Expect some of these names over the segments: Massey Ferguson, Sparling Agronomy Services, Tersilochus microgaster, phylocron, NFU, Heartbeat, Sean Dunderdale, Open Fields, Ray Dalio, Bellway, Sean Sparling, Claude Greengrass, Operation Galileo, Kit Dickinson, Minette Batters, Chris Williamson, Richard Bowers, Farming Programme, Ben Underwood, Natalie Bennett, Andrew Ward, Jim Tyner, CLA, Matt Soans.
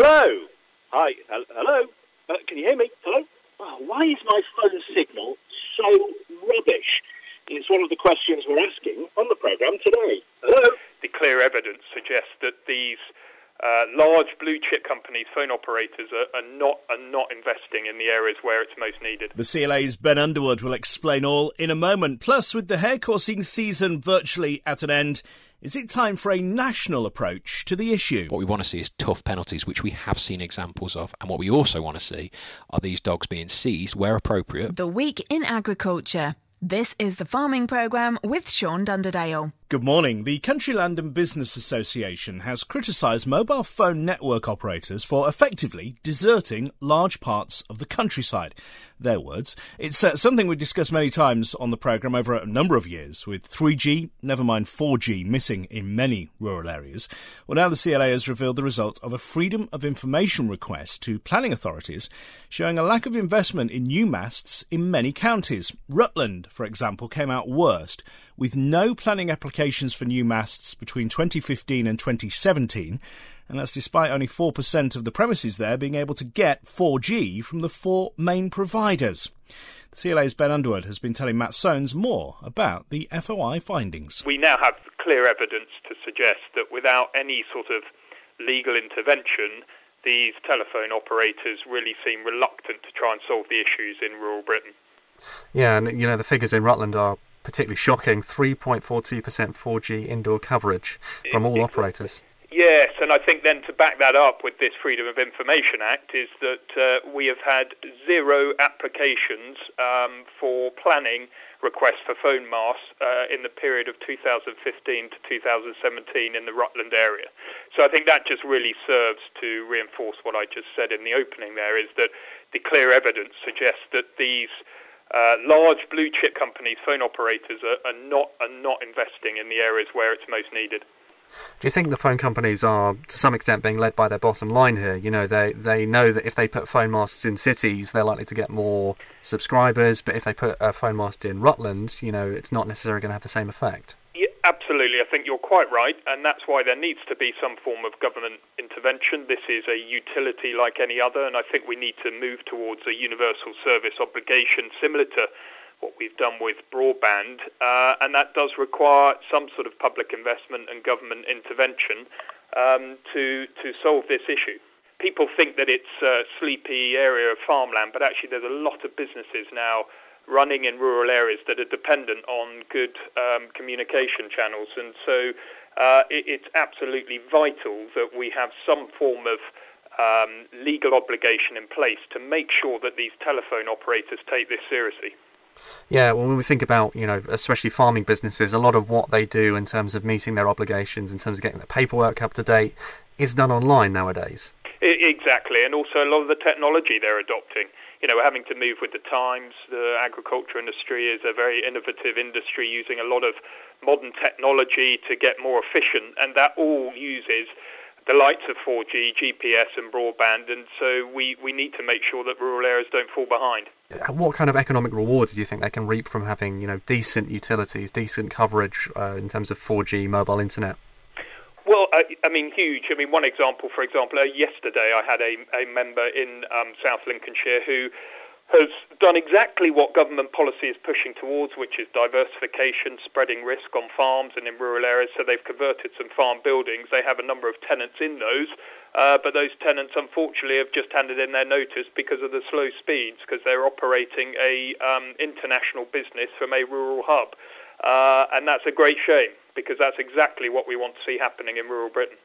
Hello. Hi. Hello. Can you hear me? Hello. Oh, why is my phone signal so rubbish? It's one of the questions we're asking on the programme today. Hello. The clear evidence suggests that these large blue-chip companies, phone operators, are not investing in the areas where it's most needed. The CLA's Ben Underwood will explain all in a moment. Plus, with the hare coursing season virtually at an end, is it time for a national approach to the issue? What we want to see is tough penalties, which we have seen examples of. And what we also want to see are these dogs being seized where appropriate. The Week in Agriculture. This is the Farming Programme with Sean Dunderdale. Good morning. The Country Land and Business Association has criticised mobile phone network operators for effectively deserting large parts of the countryside. Their words. It's something we've discussed many times on the programme over a number of years, with 3G, never mind 4G, missing in many rural areas. Well, now the CLA has revealed the result of a Freedom of Information request to planning authorities showing a lack of investment in new masts in many counties. Rutland, for example, came out worst, with no planning applications for new masts between 2015 and 2017, and that's despite only 4% of the premises there being able to get 4G from the four main providers. The CLA's Ben Underwood has been telling Matt Soans more about the FOI findings. We now have clear evidence to suggest that without any sort of legal intervention, these telephone operators really seem reluctant to try and solve the issues in rural Britain. Yeah, and you know, the figures in Rutland are particularly shocking. 3.42% 4G indoor coverage from all operators. Yes, and I think then to back that up with this Freedom of Information Act is that we have had zero applications for planning requests for phone masts in the period of 2015 to 2017 in the Rutland area. So I think that just really serves to reinforce what I just said in the opening there, is that the clear evidence suggests that these large blue-chip companies, phone operators, are not investing in the areas where it's most needed. Do you think the phone companies are, to some extent, being led by their bottom line here? You know, they know that if they put phone masts in cities, they're likely to get more subscribers, but if they put a phone mast in Rutland, you know, it's not necessarily going to have the same effect. Yeah, absolutely. I think you're quite right, and that's why there needs to be some form of government intervention. This is a utility like any other, and I think we need to move towards a universal service obligation similar to what we've done with broadband, and that does require some sort of public investment and government intervention to solve this issue. People think that it's a sleepy area of farmland, but actually there's a lot of businesses now running in rural areas that are dependent on good communication channels, and so it's absolutely vital that we have some form of legal obligation in place to make sure that these telephone operators take this seriously. Yeah, well, when we think about, you know, especially farming businesses, a lot of what they do in terms of meeting their obligations, in terms of getting their paperwork up to date, is done online nowadays. Exactly, and also a lot of the technology they're adopting. You know, we're having to move with the times. The agriculture industry is a very innovative industry using a lot of modern technology to get more efficient, and that all uses the likes of 4G, GPS and broadband, and so we need to make sure that rural areas don't fall behind. What kind of economic rewards do you think they can reap from having, you know, decent utilities, decent coverage in terms of 4G mobile internet? Well, I mean, huge. I mean, one example, for example, yesterday I had a member in South Lincolnshire who has done exactly what government policy is pushing towards, which is diversification, spreading risk on farms and in rural areas. So they've converted some farm buildings. They have a number of tenants in those, but those tenants, unfortunately, have just handed in their notice because of the slow speeds, because they're operating a international business from a rural hub. And that's a great shame, because that's exactly what we want to see happening in rural Britain.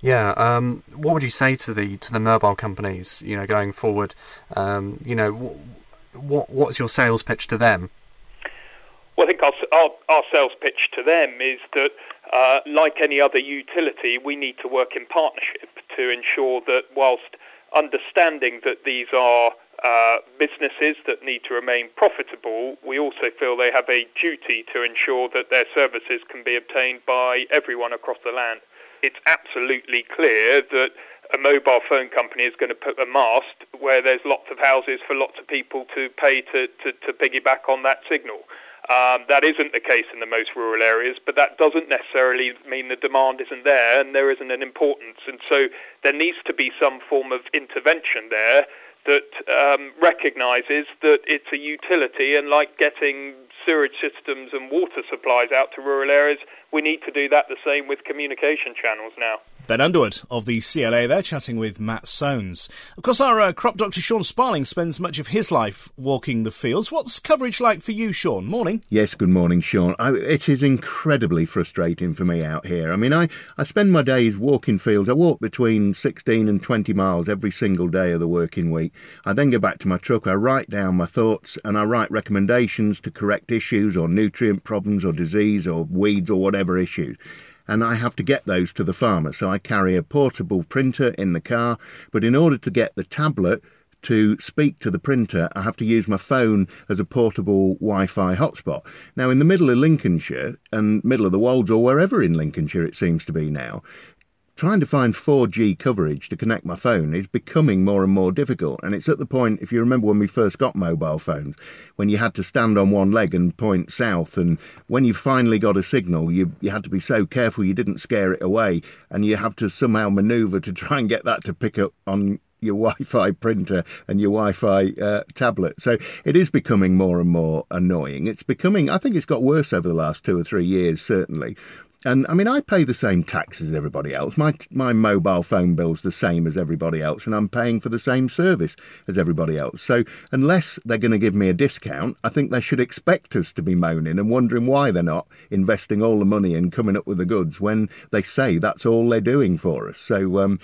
Yeah, what would you say to the mobile companies, you know, going forward? You know, what's your sales pitch to them? Well, I think our sales pitch to them is that, like any other utility, we need to work in partnership to ensure that, whilst understanding that these are businesses that need to remain profitable, we also feel they have a duty to ensure that their services can be obtained by everyone across the land. It's absolutely clear that a mobile phone company is going to put a mast where there's lots of houses for lots of people to pay to piggyback on that signal. That isn't the case in the most rural areas, but that doesn't necessarily mean the demand isn't there and there isn't an importance. And so there needs to be some form of intervention there that recognises that it's a utility, and like getting sewerage systems and water supplies out to rural areas, we need to do that the same with communication channels now. Ben Underwood of the CLA there, chatting with Matt Soans. Of course, our crop doctor Sean Sparling spends much of his life walking the fields. What's coverage like for you, Sean? Morning. Yes, good morning, Sean. It is incredibly frustrating for me out here. I mean, I spend my days walking fields. I walk between 16 and 20 miles every single day of the working week. I then go back to my truck, I write down my thoughts, and I write recommendations to correct issues or nutrient problems or disease or weeds or whatever issues. And I have to get those to the farmer. So I carry a portable printer in the car, but in order to get the tablet to speak to the printer, I have to use my phone as a portable Wi-Fi hotspot. Now, in the middle of Lincolnshire and middle of the Wolds, or wherever in Lincolnshire it seems to be now, trying to find 4G coverage to connect my phone is becoming more and more difficult. And it's at the point, if you remember when we first got mobile phones, when you had to stand on one leg and point south, and when you finally got a signal, you had to be so careful you didn't scare it away, and you have to somehow manoeuvre to try and get that to pick up on your Wi-Fi printer and your Wi-Fi tablet. So it is becoming more and more annoying. It's becoming, I think it's got worse over the last 2 or 3 years, certainly. And, I mean, I pay the same taxes as everybody else. My mobile phone bill's the same as everybody else, and I'm paying for the same service as everybody else. So unless they're going to give me a discount, I think they should expect us to be moaning and wondering why they're not investing all the money in coming up with the goods when they say that's all they're doing for us. So,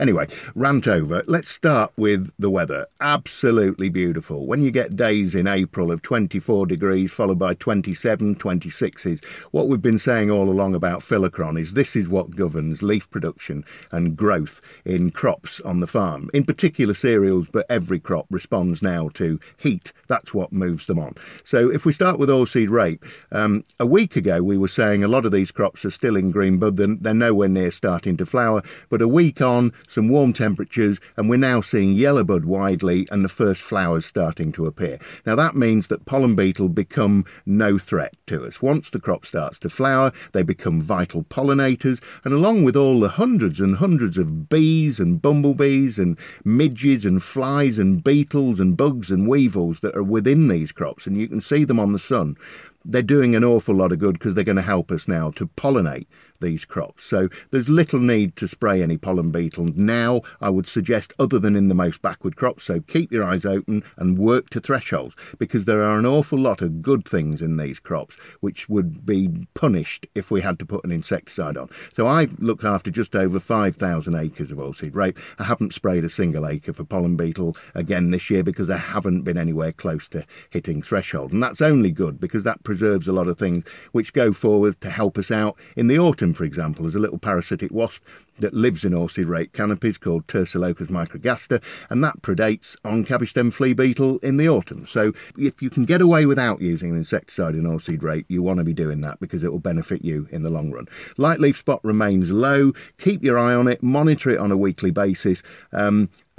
anyway, rant over. Let's start with the weather. Absolutely beautiful. When you get days in April of 24 degrees followed by 27, 26s, what we've been saying all along about phylocron is this is what governs leaf production and growth in crops on the farm, in particular cereals, but every crop responds now to heat. That's what moves them on. So if we start with oilseed rape, a week ago we were saying a lot of these crops are still in green bud, they're nowhere near starting to flower, but a week on, some warm temperatures, and we're now seeing yellow bud widely and the first flowers starting to appear. Now that means that pollen beetle become no threat to us. Once the crop starts to flower, they become vital pollinators, and along with all the hundreds and hundreds of bees and bumblebees and midges and flies and beetles and bugs and weevils that are within these crops, and you can see them on the sun, they're doing an awful lot of good because they're going to help us now to pollinate these crops. So there's little need to spray any pollen beetle now, I would suggest, other than in the most backward crops. So keep your eyes open and work to thresholds, because there are an awful lot of good things in these crops which would be punished if we had to put an insecticide on. So I look after just over 5,000 acres of oilseed rape. I haven't sprayed a single acre for pollen beetle again this year because I haven't been anywhere close to hitting threshold. And that's only good because that preserves a lot of things which go forward to help us out in the autumn. For example, there's a little parasitic wasp that lives in oilseed rape canopies called Tersilochus microgaster, and that predates on cabbage stem flea beetle in the autumn. So if you can get away without using an insecticide in oilseed rape, you want to be doing that because it will benefit you in the long run. Light leaf spot remains low. Keep your eye on it. Monitor it on a weekly basis.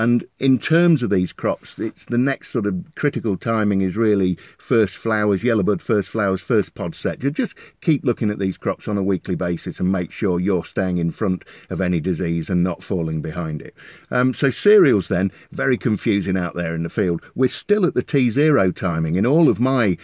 And in terms of these crops, it's the next sort of critical timing is really first flowers, yellow bud, first flowers, first pod set. You just keep looking at these crops on a weekly basis and make sure you're staying in front of any disease and not falling behind it. So cereals then, very confusing out there in the field. We're still at the T0 timing in all of my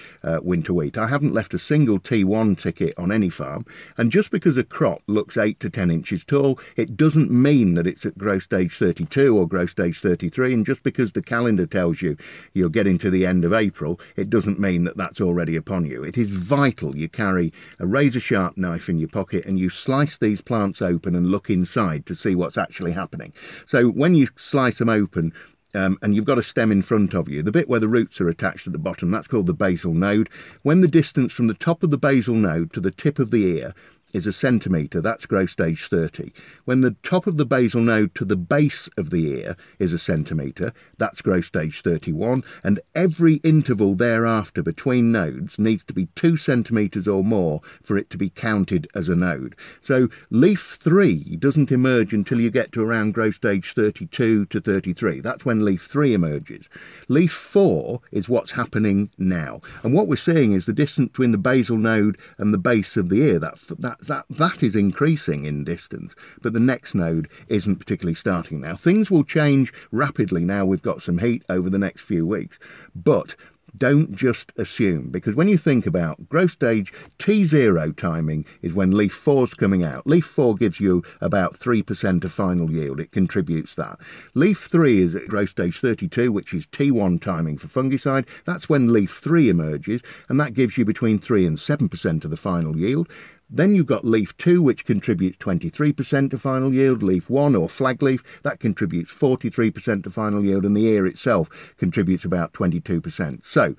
winter wheat. I haven't left a single T1 ticket on any farm. And just because a crop looks 8 to 10 inches tall, it doesn't mean that it's at growth stage 32 or growth stage 33, and just because the calendar tells you you're getting to the end of April, it doesn't mean that that's already upon you. It is vital you carry a razor-sharp knife in your pocket and you slice these plants open and look inside to see what's actually happening. So when you slice them open, and you've got a stem in front of you, the bit where the roots are attached at the bottom, that's called the basal node. When the distance from the top of the basal node to the tip of the ear is a centimetre, that's growth stage 30. When the top of the basal node to the base of the ear is a centimetre, that's growth stage 31, and every interval thereafter between nodes needs to be 2 centimetres or more for it to be counted as a node. So leaf 3 doesn't emerge until you get to around growth stage 32 to 33. That's when leaf 3 emerges. Leaf 4 is what's happening now. And what we're seeing is the distance between the basal node and the base of the ear, that is increasing in distance, but the next node isn't particularly starting now. Things will change rapidly now we've got some heat over the next few weeks, but don't just assume, because when you think about growth stage T0 timing is when leaf 4's coming out. Leaf 4 gives you about 3% of final yield. It contributes that. Leaf 3 is at growth stage 32, which is T1 timing for fungicide. That's when leaf 3 emerges, and that gives you between 3 and 7% of the final yield. Then you've got leaf 2, which contributes 23% to final yield. Leaf 1, or flag leaf, that contributes 43% to final yield, and the ear itself contributes about 22%. So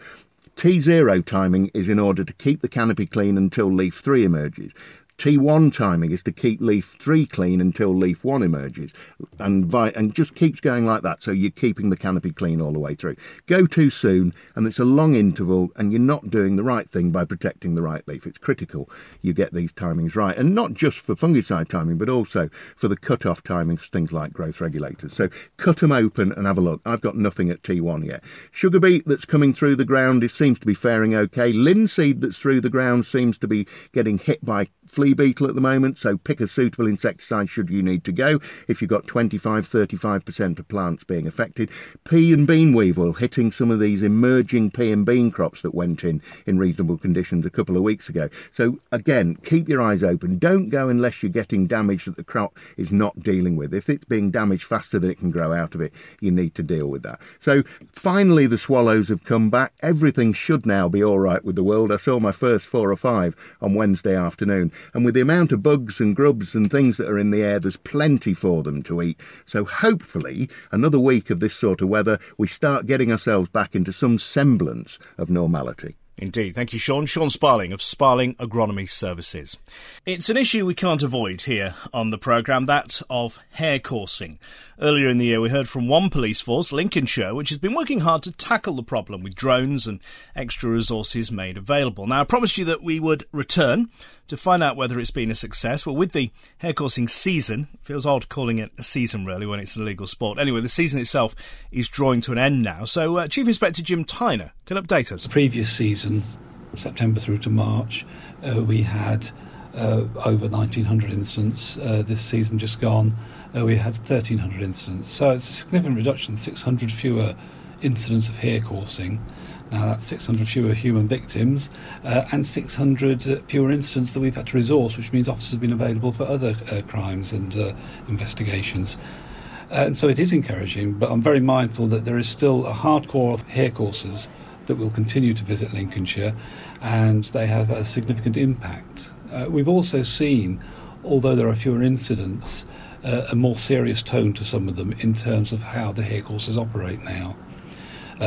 T0 timing is in order to keep the canopy clean until leaf 3 emerges. T1 timing is to keep leaf 3 clean until leaf 1 emerges, and just keeps going like that, so you're keeping the canopy clean all the way through. Go too soon, and it's a long interval, and you're not doing the right thing by protecting the right leaf. It's critical you get these timings right, and not just for fungicide timing, but also for the cut-off timings, things like growth regulators. So cut them open and have a look. I've got nothing at T1 yet. Sugar beet that's coming through the ground, it seems to be faring okay. Linseed that's through the ground seems to be getting hit by flea beetle at the moment, so pick a suitable insecticide should you need to go if you've got 25-35% of plants being affected. Pea and bean weevil hitting some of these emerging pea and bean crops that went in reasonable conditions a couple of weeks ago. So again, keep your eyes open. Don't go unless you're getting damage that the crop is not dealing with. If it's being damaged faster than it can grow out of it, you need to deal with that. So finally the swallows have come back. Everything should now be all right with the world. I saw my first 4 or 5 on Wednesday afternoon. And with the amount of bugs and grubs and things that are in the air, there's plenty for them to eat. So hopefully, another week of this sort of weather, we start getting ourselves back into some semblance of normality. Indeed. Thank you, Sean. Sean Sparling of Sparling Agronomy Services. It's an issue we can't avoid here on the programme, that of hair coursing. Earlier in the year, we heard from one police force, Lincolnshire, which has been working hard to tackle the problem with drones and extra resources made available. Now, I promised you that we would return to find out whether it's been a success. Well, with the hair coursing season, it feels odd calling it a season, really, when it's an illegal sport. Anyway, the season itself is drawing to an end now. So Chief Inspector Jim Tyner can update us. The previous season, September through to March, we had over 1,900 incidents. This season just gone, we had 1,300 incidents. So it's a significant reduction, 600 fewer incidents of hair coursing. Now that's 600 fewer human victims and 600 fewer incidents that we've had to resource, which means officers have been available for other crimes and investigations. And so it is encouraging, but I'm very mindful that there is still a hardcore of hair coursers that will continue to visit Lincolnshire, and they have a significant impact. We've also seen, although there are fewer incidents, a more serious tone to some of them in terms of how the hair coursers operate now.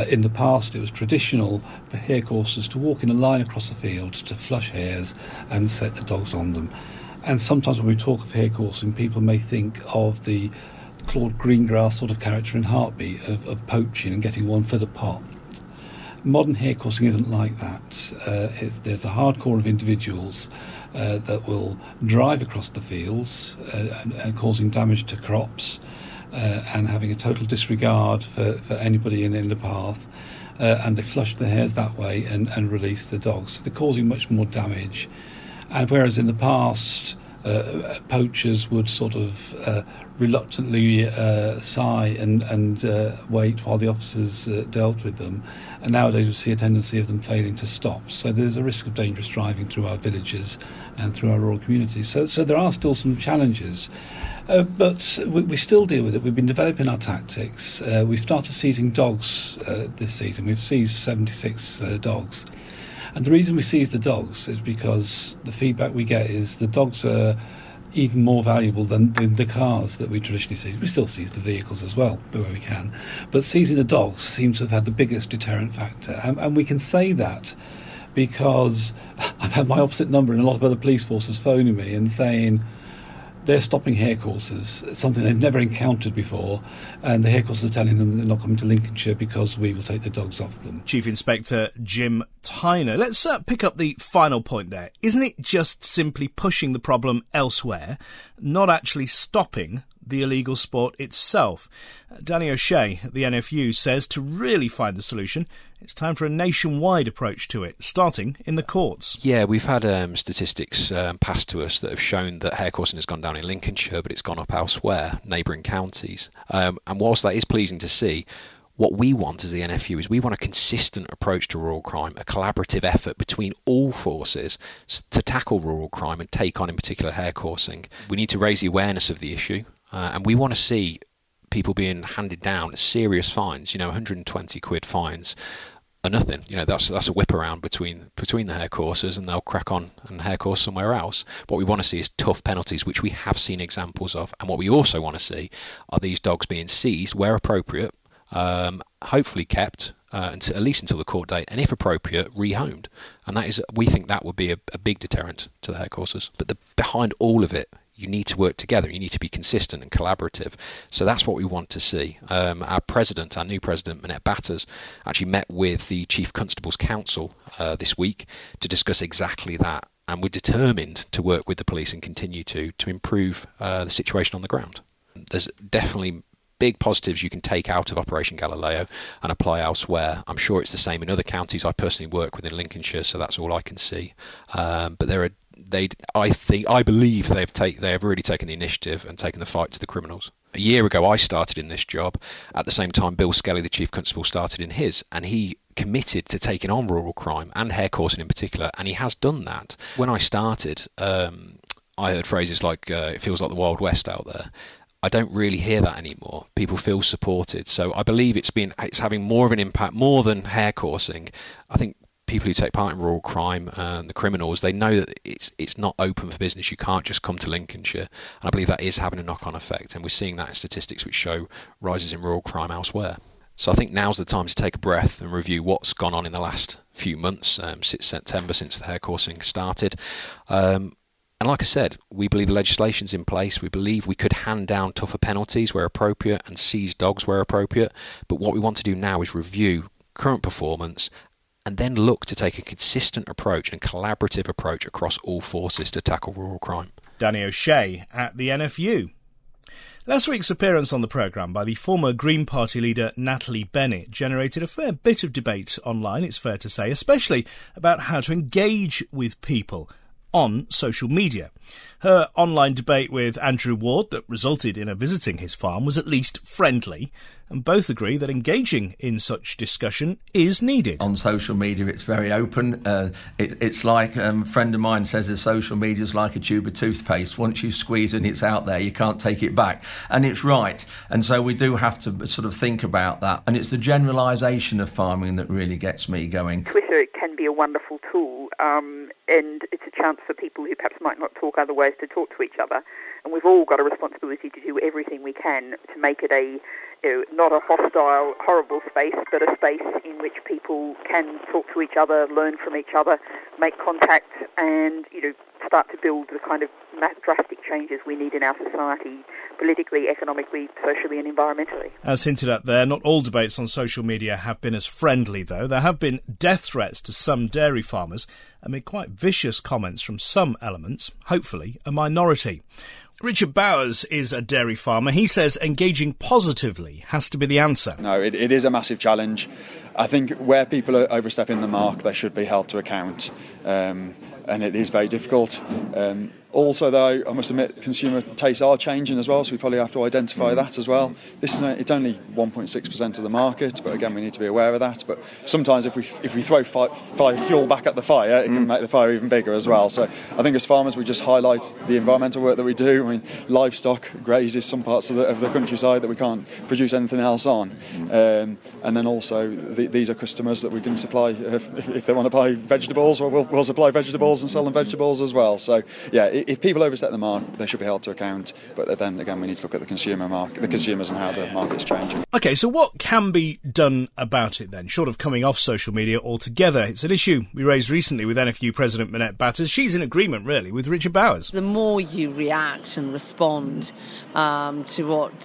In the past, it was traditional for hair coursers to walk in a line across the field to flush hares and set the dogs on them. And sometimes when we talk of hair coursing, people may think of the Claude Greengrass sort of character in Heartbeat, of poaching and getting one for the pot. Modern hair coursing isn't like that. There's a hardcore of individuals that will drive across the fields and causing damage to crops. And having a total disregard for anybody in the path, and they flush the hares that way and release the dogs. So they're causing much more damage. And whereas in the past, poachers would sort of reluctantly sigh and wait while the officers dealt with them, and nowadays we see a tendency of them failing to stop. So there's a risk of dangerous driving through our villages and through our rural communities. So there are still some challenges, but we still deal with it. We've been developing our tactics. We started seizing dogs this season. We've seized 76 dogs. And the reason we seize the dogs is because the feedback we get is the dogs are even more valuable than the cars that we traditionally seize. We still seize the vehicles as well, but where we can. But seizing the dogs seems to have had the biggest deterrent factor. And we can say that because I've had my opposite number in a lot of other police forces phoning me and saying they're stopping hare courses, something they've never encountered before, and the hare courses are telling them they're not coming to Lincolnshire because we will take the dogs off them. Chief Inspector Jim Tyner. Let's pick up the final point there. Isn't it just simply pushing the problem elsewhere, not actually stopping the illegal sport itself? Danny O'Shea, the NFU, says to really find the solution, it's time for a nationwide approach to it, starting in the courts. Yeah, we've had statistics passed to us that have shown that hare coursing has gone down in Lincolnshire, but it's gone up elsewhere, neighbouring counties. And whilst that is pleasing to see, what we want as the NFU is we want a consistent approach to rural crime, a collaborative effort between all forces to tackle rural crime and take on, in particular, hare coursing. We need to raise the awareness of the issue, and we want to see people being handed down serious fines, you know, £120 fines are nothing. You know, that's a whip around between the hare courses, and they'll crack on and hare course somewhere else. What we want to see is tough penalties, which we have seen examples of. And what we also want to see are these dogs being seized where appropriate, hopefully kept until, at least until the court date, and if appropriate, rehomed. And that is, we think that would be a big deterrent to the hare courses. But behind all of it, you need to work together. You need to be consistent and collaborative. So that's what we want to see. Our new president, Minette Batters, actually met with the Chief Constable's Council this week to discuss exactly that. And we're determined to work with the police and continue to improve the situation on the ground. There's definitely big positives you can take out of Operation Galileo and apply elsewhere. I'm sure it's the same in other counties. I personally work within Lincolnshire, so that's all I can see. But I believe they have really taken the initiative and taken the fight to the criminals. A year ago, I started in this job. At the same time, Bill Skelly, the Chief Constable, started in his, and he committed to taking on rural crime and hare coursing in particular, and he has done that. When I started, I heard phrases like "it feels like the Wild West out there." I don't really hear that anymore. People feel supported. So I believe it's having more of an impact, more than hare coursing. I think people who take part in rural crime and the criminals, they know that it's not open for business. You can't just come to Lincolnshire. And I believe that is having a knock-on effect. And we're seeing that in statistics which show rises in rural crime elsewhere. So I think now's the time to take a breath and review what's gone on in the last few months, since September, since the hare coursing started. And like I said, we believe the legislation's in place. We believe we could hand down tougher penalties where appropriate and seize dogs where appropriate. But what we want to do now is review current performance and then look to take a consistent approach and collaborative approach across all forces to tackle rural crime. Danny O'Shea at the NFU. Last week's appearance on the programme by the former Green Party leader Natalie Bennett generated a fair bit of debate online, it's fair to say, especially about how to engage with people on social media. Her online debate with Andrew Ward that resulted in her visiting his farm was at least friendly, and both agree that engaging in such discussion is needed. On social media, it's very open. It's like a friend of mine says that social media is like a tube of toothpaste. Once you squeeze it, it's out there. You can't take it back. And it's right. And so we do have to sort of think about that. And it's the generalisation of farming that really gets me going. Twitter can be a wonderful tool, and it's a chance for people who perhaps might not talk other ways to talk to each other. And we've all got a responsibility to do everything we can to make it a, you know, not a hostile, horrible space, but a space in which people can talk to each other, learn from each other, make contact, and, you know, start to build the kind of drastic changes we need in our society, politically, economically, socially and environmentally. As hinted at there, not all debates on social media have been as friendly, though. There have been death threats to some dairy farmers amid quite vicious comments from some elements, hopefully a minority. Richard Bowers is a dairy farmer. He says engaging positively has to be the answer. No, it is a massive challenge. I think where people are overstepping the mark, they should be held to account. And it is very difficult. Also, though, I must admit, consumer tastes are changing as well, so we probably have to identify that as well. It's only 1.6% of the market, but again, we need to be aware of that. But sometimes if we throw fuel back at the fire, it can make the fire even bigger as well. So I think as farmers, we just highlight the environmental work that we do. I mean, livestock grazes some parts of the countryside that we can't produce anything else on. And then also the these are customers that we can supply if they want to buy vegetables, or we'll supply vegetables and sell them vegetables as well. So yeah, if people overstep the mark, they should be held to account. But then again, we need to look at the consumer market, the consumers, and how the market's changing. Okay, so what can be done about it then, short of coming off social media altogether? It's an issue we raised recently with NFU President Minette Batters. She's in agreement, really, with Richard Bowers. The more you react and respond to what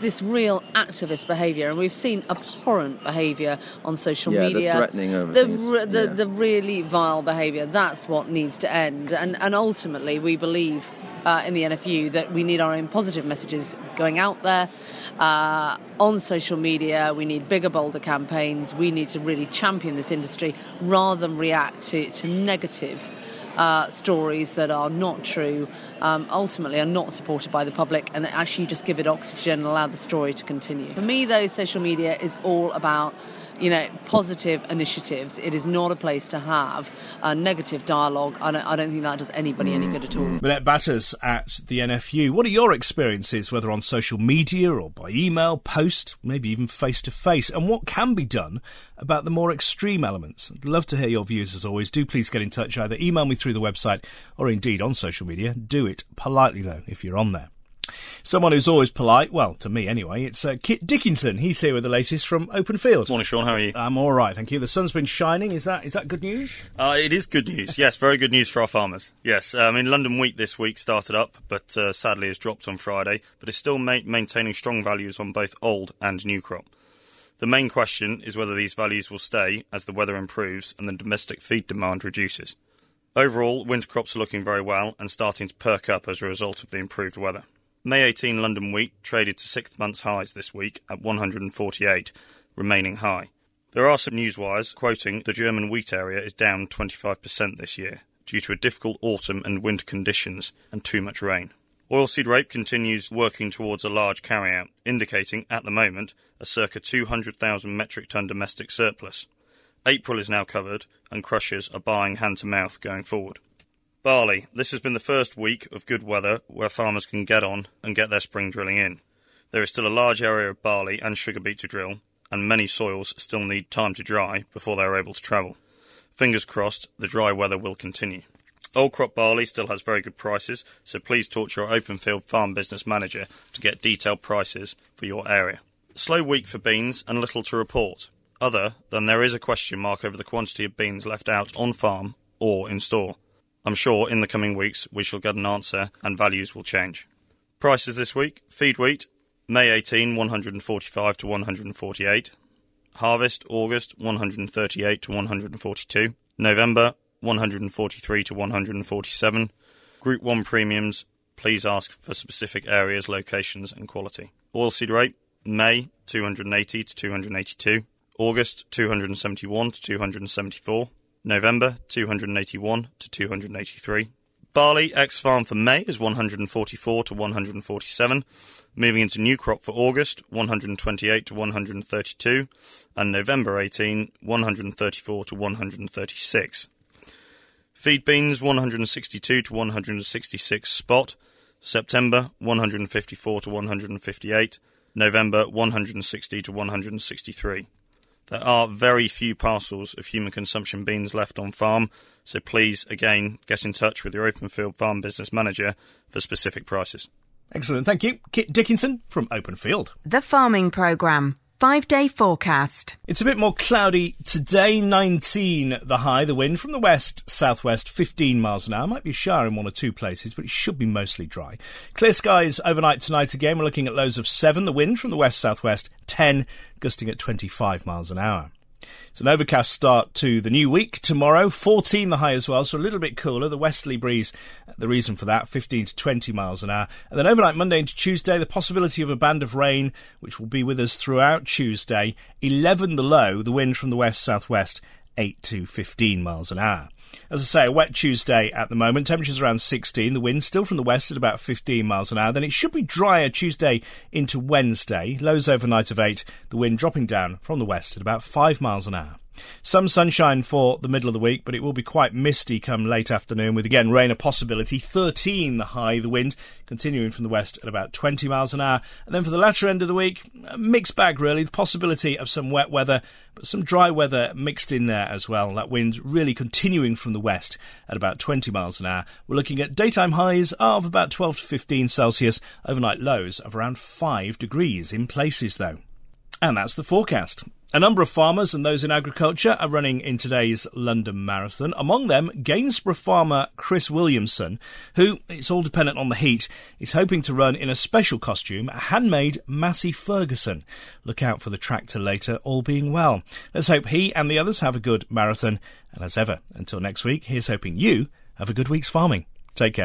this real activist behaviour, and we've seen abhorrent behaviour on social media. The threatening of the really vile behaviour, that's what needs to end. And ultimately, we believe in the NFU that we need our own positive messages going out there. On social media, we need bigger, bolder campaigns. We need to really champion this industry rather than react to negative stories that are not true, ultimately are not supported by the public, and actually just give it oxygen and allow the story to continue. For me, though, social media is all about, you know, positive initiatives. It is not a place to have a negative dialogue. I don't think that does anybody any good at all. Minette Batters at the NFU. What are your experiences, whether on social media or by email, post, maybe even face-to-face? And what can be done about the more extreme elements? I'd love to hear your views, as always. Do please get in touch. Either email me through the website or indeed on social media. Do it politely, though, if you're on there. Someone who's always polite, well, to me anyway, it's Kit Dickinson. He's here with the latest from Open Fields. Morning, Sean. How are you? I'm all right, thank you. The sun's been shining. Is that good news? It is good news, yes. Very good news for our farmers, yes. I mean, London wheat this week started up, but sadly has dropped on Friday, but it's still maintaining strong values on both old and new crop. The main question is whether these values will stay as the weather improves and the domestic feed demand reduces. Overall, winter crops are looking very well and starting to perk up as a result of the improved weather. May 18 London wheat traded to 6th-month highs this week at 148, remaining high. There are some news wires quoting the German wheat area is down 25% this year due to a difficult autumn and winter conditions and too much rain. Oilseed rape continues working towards a large carryout, indicating at the moment a circa 200,000 metric tonne domestic surplus. April is now covered and crushers are buying hand-to-mouth going forward. Barley. This has been the first week of good weather where farmers can get on and get their spring drilling in. There is still a large area of barley and sugar beet to drill, and many soils still need time to dry before they are able to travel. Fingers crossed, the dry weather will continue. Old crop barley still has very good prices, so please talk to your open field farm business manager to get detailed prices for your area. Slow week for beans and little to report, other than there is a question mark over the quantity of beans left out on farm or in store. I'm sure in the coming weeks we shall get an answer and values will change. Prices this week: feed wheat, May 18, 145 to 148. Harvest, August, 138 to 142. November, 143 to 147. Group 1 premiums, please ask for specific areas, locations and quality. Oilseed rape, May, 280 to 282. August, 271 to 274. November, 281 to 283. Barley ex-farm for May is 144 to 147. Moving into new crop for August, 128 to 132. And November 18, 134 to 136. Feed beans, 162 to 166 spot. September, 154 to 158. November, 160 to 163. There are very few parcels of human consumption beans left on farm, so please, again, get in touch with your Open Field Farm Business Manager for specific prices. Excellent, thank you. Kit Dickinson from Open Field. The Farming Programme. 5-day forecast. It's a bit more cloudy today, 19 the high, the wind from the west-southwest, 15 miles an hour. Might be a shower in one or two places, but it should be mostly dry. Clear skies overnight tonight again. We're looking at lows of 7, the wind from the west-southwest, 10, gusting at 25 miles an hour. It's an overcast start to the new week. Tomorrow, 14 the high as well, so a little bit cooler. The westerly breeze, the reason for that, 15 to 20 miles an hour. And then overnight Monday into Tuesday, the possibility of a band of rain, which will be with us throughout Tuesday. 11 the low, the wind from the west-southwest, 8 to 15 miles an hour. As I say, a wet Tuesday at the moment. Temperatures around 16. The wind still from the west at about 15 miles an hour. Then it should be drier Tuesday into Wednesday. Lows overnight of 8. The wind dropping down from the west at about 5 miles an hour. Some sunshine for the middle of the week, but it will be quite misty come late afternoon with, again, rain a possibility. 13 the high, the wind continuing from the west at about 20 miles an hour. And then for the latter end of the week, a mixed bag really. The possibility of some wet weather, but some dry weather mixed in there as well. That wind really continuing from the west at about 20 miles an hour. We're looking at daytime highs of about 12 to 15 Celsius, overnight lows of around 5 degrees in places though. And that's the forecast. A number of farmers and those in agriculture are running in today's London Marathon. Among them, Gainsborough farmer Chris Williamson, who, it's all dependent on the heat, is hoping to run in a special costume, a handmade Massey Ferguson. Look out for the tractor later, all being well. Let's hope he and the others have a good marathon. And as ever, until next week, here's hoping you have a good week's farming. Take care.